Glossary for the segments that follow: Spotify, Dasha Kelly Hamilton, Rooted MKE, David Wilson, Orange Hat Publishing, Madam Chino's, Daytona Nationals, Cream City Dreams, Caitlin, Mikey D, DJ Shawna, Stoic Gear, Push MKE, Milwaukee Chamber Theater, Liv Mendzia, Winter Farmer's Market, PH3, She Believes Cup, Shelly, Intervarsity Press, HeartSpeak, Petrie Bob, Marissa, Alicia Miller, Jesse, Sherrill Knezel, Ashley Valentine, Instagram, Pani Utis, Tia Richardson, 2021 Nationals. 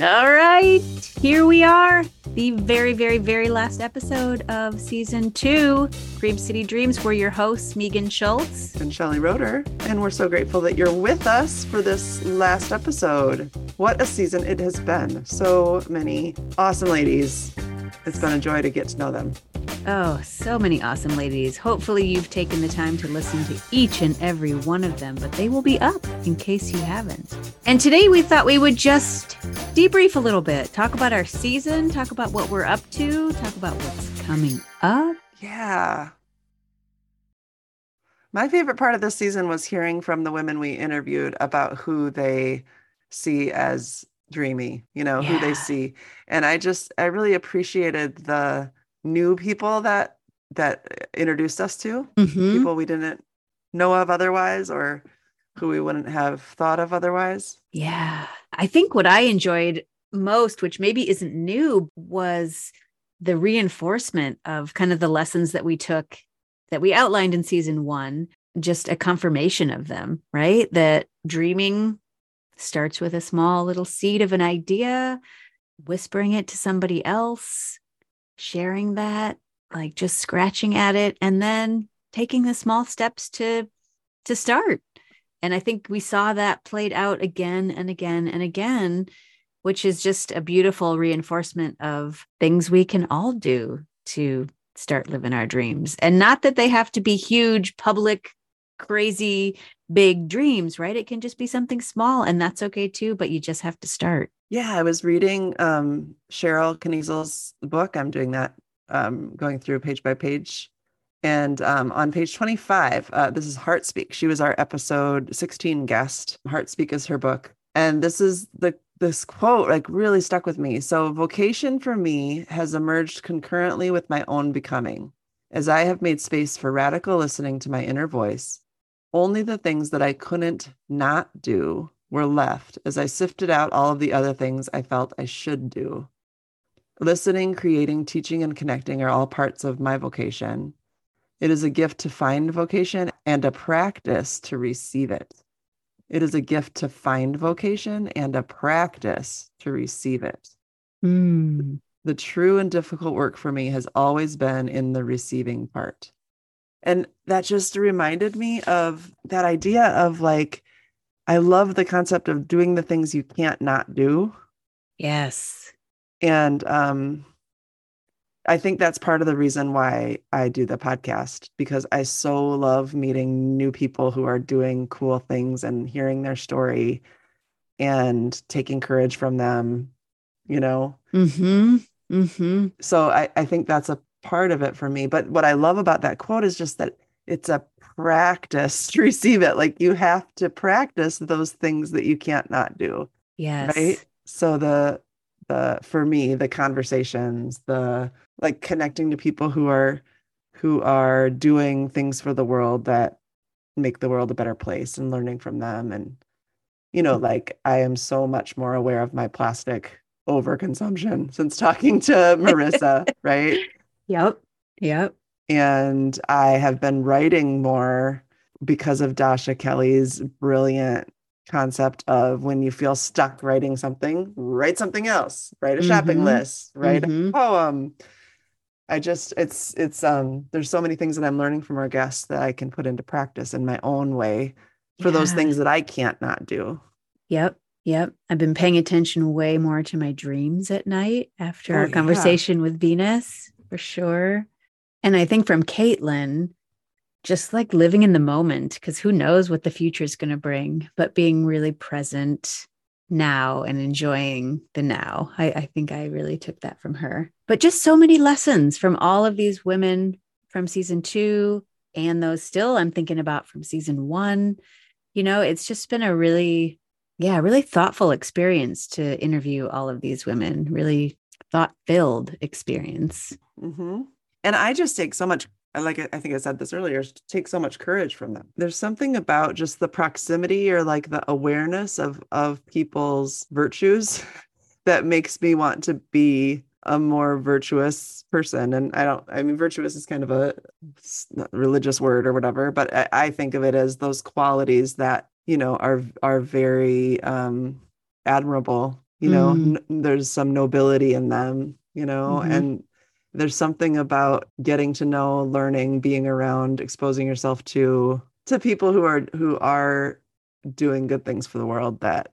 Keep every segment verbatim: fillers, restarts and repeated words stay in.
All right, here we are. The very, very, very last episode of season two, Cream City Dreams. We're your hosts, Megan Schultz and Shelly Roeder. And we're so grateful that you're with us for this last episode. What a season it has been. So many awesome ladies. It's been a joy to get to know them. Oh, so many awesome ladies. Hopefully you've taken the time to listen to each and every one of them, but they will be up in case you haven't. And today we thought we would just debrief a little bit, talk about our season, talk about what we're up to, talk about what's coming up. Yeah. My favorite part of this season was hearing from the women we interviewed about who they see as dreamy, you know, yeah. who they see. And I just, I really appreciated the new people that that introduced us to, mm-hmm. people we didn't know of otherwise or who we wouldn't have thought of otherwise. Yeah. I think what I enjoyed most, which maybe isn't new, was the reinforcement of kind of the lessons that we took, that we outlined in season one, just a confirmation of them, right? That dreaming starts with a small little seed of an idea, whispering it to somebody else, sharing that, like just scratching at it, and then taking the small steps to to start. And I think we saw that played out again and again and again, which is just a beautiful reinforcement of things we can all do to start living our dreams. And not that they have to be huge, public, crazy, big dreams, right? It can just be something small, and that's okay too, but you just have to start. Yeah, I was reading um, Sherrill Knezel's book. I'm doing that, um, going through page by page. And um, on page twenty-five, uh, this is HeartSpeak. She was our episode sixteen guest. HeartSpeak is her book. And this is the this quote like really stuck with me. So vocation for me has emerged concurrently with my own becoming. As I have made space for radical listening to my inner voice, only the things that I couldn't not do were left as I sifted out all of the other things I felt I should do. Listening, creating, teaching, and connecting are all parts of my vocation. It is a gift to find vocation and a practice to receive it. It is a gift to find vocation and a practice to receive it. Mm. The true and difficult work for me has always been in the receiving part. And that just reminded me of that idea of like, I love the concept of doing the things you can't not do. Yes. And um, I think that's part of the reason why I do the podcast, because I so love meeting new people who are doing cool things and hearing their story and taking courage from them, you know? Mm-hmm. Mm-hmm. So I, I think that's a part of it for me. But what I love about that quote is just that it's a practice to receive it. Like you have to practice those things that you can't not do. Yes. Right. So the, the, for me, the conversations, the like connecting to people who are, who are doing things for the world that make the world a better place and learning from them. And, you know, like I am so much more aware of my plastic overconsumption since talking to Marissa. Right. Yep. Yep. And I have been writing more because of Dasha Kelly's brilliant concept of when you feel stuck writing something, write something else, write a mm-hmm. shopping list, write mm-hmm. a poem. I just, it's, it's, um, there's so many things that I'm learning from our guests that I can put into practice in my own way for yeah. those things that I can't not do. Yep. Yep. I've been paying attention way more to my dreams at night after oh, our conversation yeah. with Venus, for sure. And I think from Caitlin, just like living in the moment, because who knows what the future is going to bring, but being really present now and enjoying the now. I, I think I really took that from her. But just so many lessons from all of these women from season two and those still I'm thinking about from season one. You know, it's just been a really, yeah, really thoughtful experience to interview all of these women, really thought-filled experience. Mm-hmm. And I just take so much, like I think I said this earlier, take so much courage from them. There's something about just the proximity or like the awareness of of people's virtues that makes me want to be a more virtuous person. And I don't, I mean, virtuous is kind of a religious word or whatever, but I, I think of it as those qualities that, you know, are, are very um, admirable you know, mm. n- there's some nobility in them, you know, mm-hmm. and there's something about getting to know, learning, being around, exposing yourself to, to people who are, who are doing good things for the world that,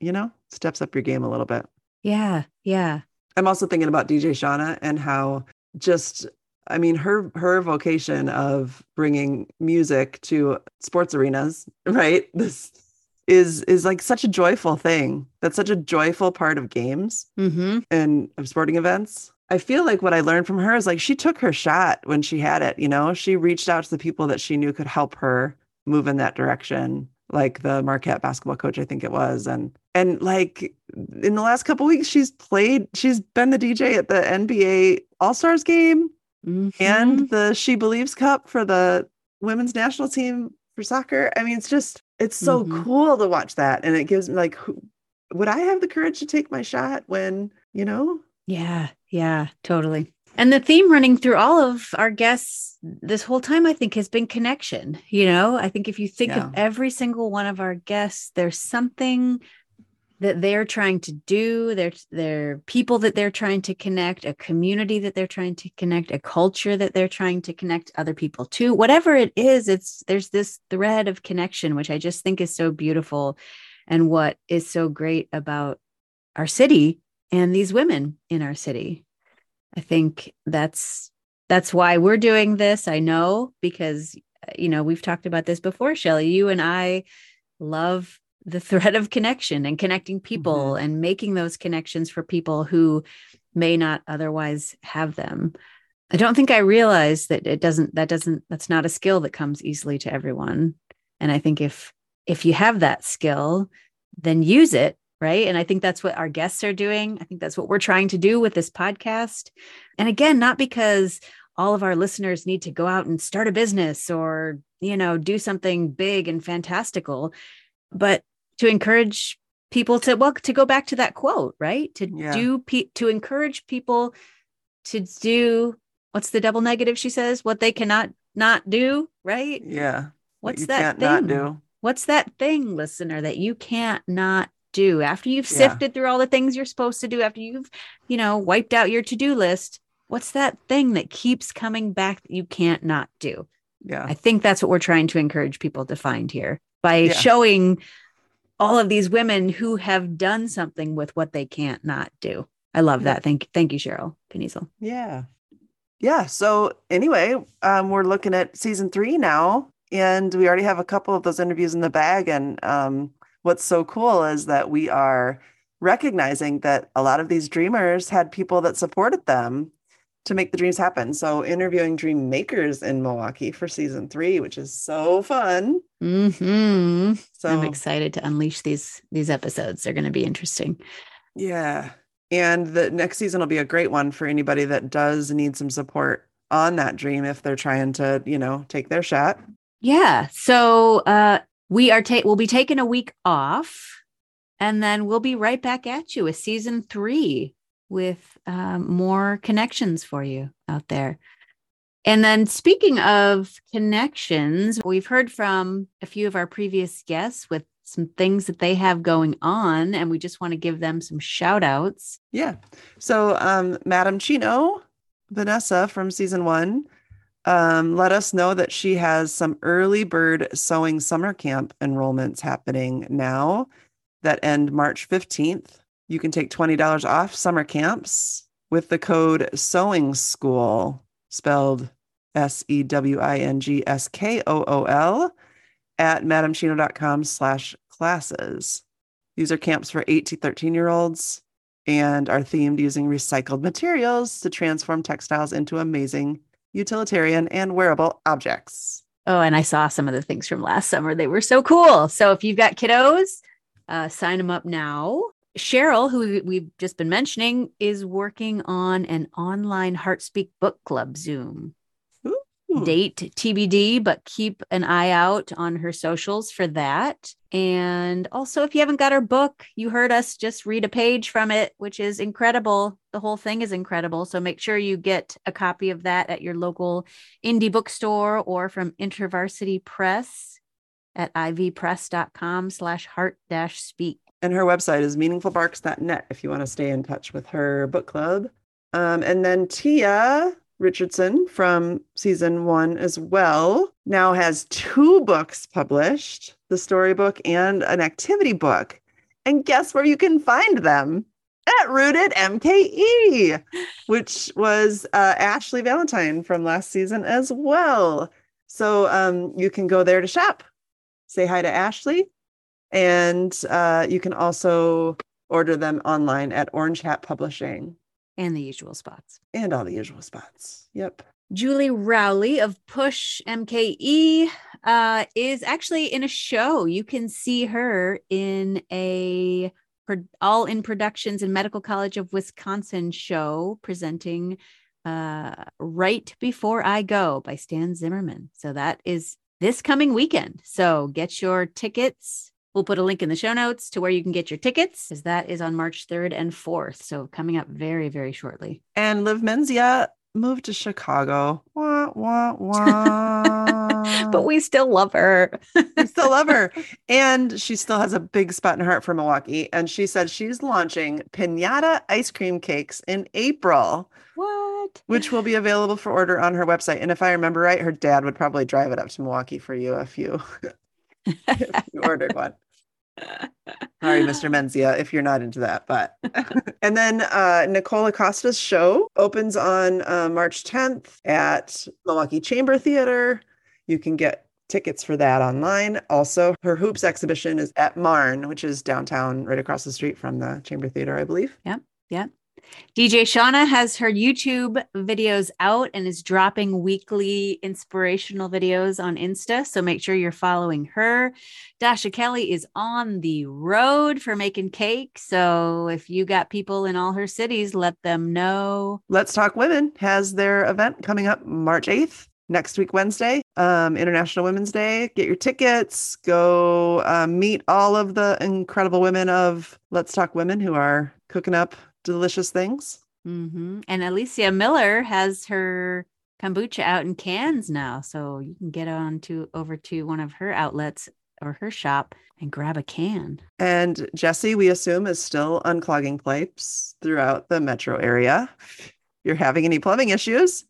you know, steps up your game a little bit. Yeah. Yeah. I'm also thinking about D J Shawna and how just, I mean, her, her vocation of bringing music to sports arenas, right? This is, is like such a joyful thing. That's such a joyful part of games mm-hmm. and of sporting events. I feel like what I learned from her is like, she took her shot when she had it, you know, she reached out to the people that she knew could help her move in that direction. Like the Marquette basketball coach, I think it was. And, and like in the last couple of weeks, she's played, she's been the D J at the N B A All-Stars game mm-hmm. and the She Believes Cup for the women's national team for soccer. I mean, it's just, it's so mm-hmm. cool to watch that. And it gives me like, who, would I have the courage to take my shot when, you know? Yeah. Yeah, totally. And the theme running through all of our guests this whole time, I think, has been connection. You know, I think if you think yeah. of every single one of our guests, there's something that they're trying to do. They're, they're people that they're trying to connect, a community that they're trying to connect, a culture that they're trying to connect other people to. Whatever it is, it's there's this thread of connection, which I just think is so beautiful. And what is so great about our city and these women in our city. I think that's, that's why we're doing this. I know, because, you know, we've talked about this before, Shelly, you and I love the thread of connection and connecting people mm-hmm. and making those connections for people who may not otherwise have them. I don't think I realized that it doesn't, that doesn't, that's not a skill that comes easily to everyone. And I think if, if you have that skill, then use it. Right. And I think that's what our guests are doing. I think that's what we're trying to do with this podcast. And again, not because all of our listeners need to go out and start a business or, you know, do something big and fantastical, but to encourage people to, well, to go back to that quote, right? To yeah. do, pe- to encourage people to do, what's the double negative, she says, what they cannot not do, right? Yeah. What's that thing? Not do. What's that thing, listener, that you can't not do after you've yeah. sifted through all the things you're supposed to do, after you've, you know, wiped out your to-do list? What's that thing that keeps coming back that you can't not do? Yeah. I think that's what we're trying to encourage people to find here by yeah. showing all of these women who have done something with what they can't not do. I love yeah. that. Thank you. Thank you, Sherrill Knezel. Yeah. Yeah. So anyway, um, we're looking at season three now, and we already have a couple of those interviews in the bag. And, um, what's so cool is that we are recognizing that a lot of these dreamers had people that supported them to make the dreams happen. So interviewing dream makers in Milwaukee for season three, which is so fun. Mm-hmm. So I'm excited to unleash these, these episodes. They're going to be interesting. Yeah. And the next season will be a great one for anybody that does need some support on that dream if they're trying to, you know, take their shot. Yeah. So, uh, We are ta- we'll be taking a week off, and then we'll be right back at you with season three with um, more connections for you out there. And then speaking of connections, we've heard from a few of our previous guests with some things that they have going on, and we just want to give them some shout outs. Yeah. So um, Madam Chino, Vanessa from season one, Um, let us know that she has some early bird sewing summer camp enrollments happening now that end March fifteenth. You can take twenty dollars off summer camps with the code sewing school, spelled S E W I N G S K O O L, at madamchino.com slash classes. These are camps for eight to thirteen year olds and are themed using recycled materials to transform textiles into amazing utilitarian and wearable objects. Oh, and I saw some of the things from last summer. They were so cool. So if you've got kiddos, uh, sign them up now. Sherrill, who we've just been mentioning, is working on an online HeartSpeak book club Zoom. Ooh. Date T B D, but keep an eye out on her socials for that. And also, if you haven't got her book, you heard us just read a page from it, which is incredible. The whole thing is incredible. So make sure you get a copy of that at your local indie bookstore or from Intervarsity Press at ivpress.com slash heart dash speak. And her website is meaningful barks dot net if you want to stay in touch with her book club. Um, and then Tia Richardson from season one as well now has two books published, the storybook and an activity book. And guess where you can find them? At Rooted M K E, which was uh, Ashley Valentine from last season as well. So um, you can go there to shop. Say hi to Ashley. And uh, you can also order them online at Orange Hat Publishing. And the usual spots. And all the usual spots. Yep. Julie Rowley of Push M K E uh, is actually in a show. You can see her in a All in Productions and Medical College of Wisconsin show presenting uh, Right Before I Go by Stan Zimmerman. So that is this coming weekend. So get your tickets. We'll put a link in the show notes to where you can get your tickets, because that is on March third and fourth. So coming up very, very shortly. And Liv Mendzia moved to Chicago. Wah, wah, wah. But we still love her. We still love her. And she still has a big spot in her heart for Milwaukee. And she said she's launching piñata ice cream cakes in April. What? Which will be available for order on her website. And if I remember right, her dad would probably drive it up to Milwaukee for you if you... if you ordered one. Sorry, Mister Mendzia, if you're not into that. But and then uh, Nicola Costa's show opens on uh, March tenth at Milwaukee Chamber Theater. You can get tickets for that online. Also, her Hoops exhibition is at Marne, which is downtown right across the street from the Chamber Theater, I believe. Yep, yep. D J Shawna has her YouTube videos out and is dropping weekly inspirational videos on Insta. So make sure you're following her. Dasha Kelly is on the road for making cake. So if you got people in all her cities, let them know. Let's Talk Women has their event coming up March eighth. Next week, Wednesday, um, International Women's Day. Get your tickets. Go uh, meet all of the incredible women of Let's Talk Women who are cooking up delicious things. Mm-hmm. And Alicia Miller has her kombucha out in cans now, so you can get on to over to one of her outlets or her shop and grab a can. And Jesse, we assume, is still unclogging pipes throughout the metro area. If you're having any plumbing issues.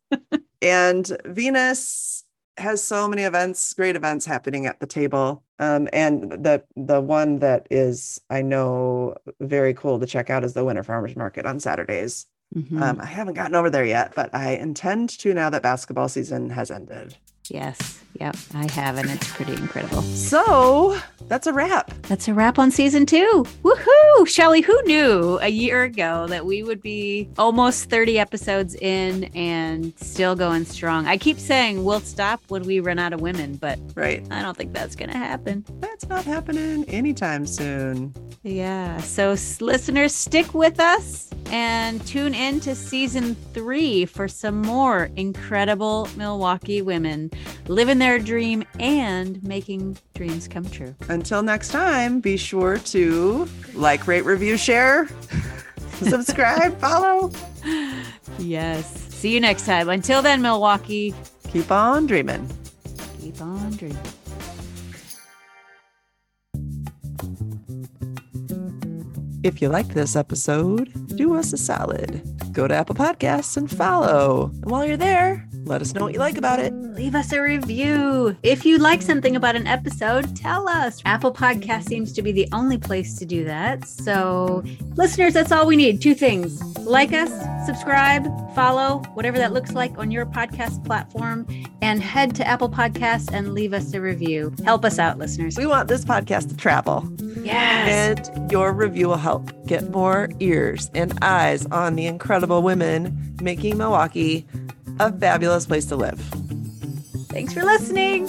And Venus has so many events, great events happening at the table. Um, and the the one that is, I know, very cool to check out is the Winter Farmers Market on Saturdays. Mm-hmm. Um, I haven't gotten over there yet, but I intend to now that basketball season has ended. Yes. Yep. I have, and it's pretty incredible. So that's a wrap. That's a wrap on season two. Woohoo! Shelly, who knew a year ago that we would be almost thirty episodes in and still going strong? I keep saying we'll stop when we run out of women, but right. I don't think that's going to happen. That's not happening anytime soon. Yeah. So listeners, stick with us and tune in to season three for some more incredible Milwaukee women living their dream and making dreams come true. Until next time, be sure to like, rate, review, share, subscribe, follow. Yes. See you next time. Until then, Milwaukee, keep on dreaming. Keep on dreaming. If you liked this episode, do us a solid. Go to Apple Podcasts and follow. And while you're there, let us know what you like about it. Leave us a review. If you like something about an episode, tell us. Apple Podcasts seems to be the only place to do that. So listeners, that's all we need. Two things. Like us, subscribe, follow, whatever that looks like on your podcast platform, and head to Apple Podcasts and leave us a review. Help us out, listeners. We want this podcast to travel. Yes. And your review will help get more ears and eyes on the incredible women making Milwaukee a fabulous place to live. Thanks for listening.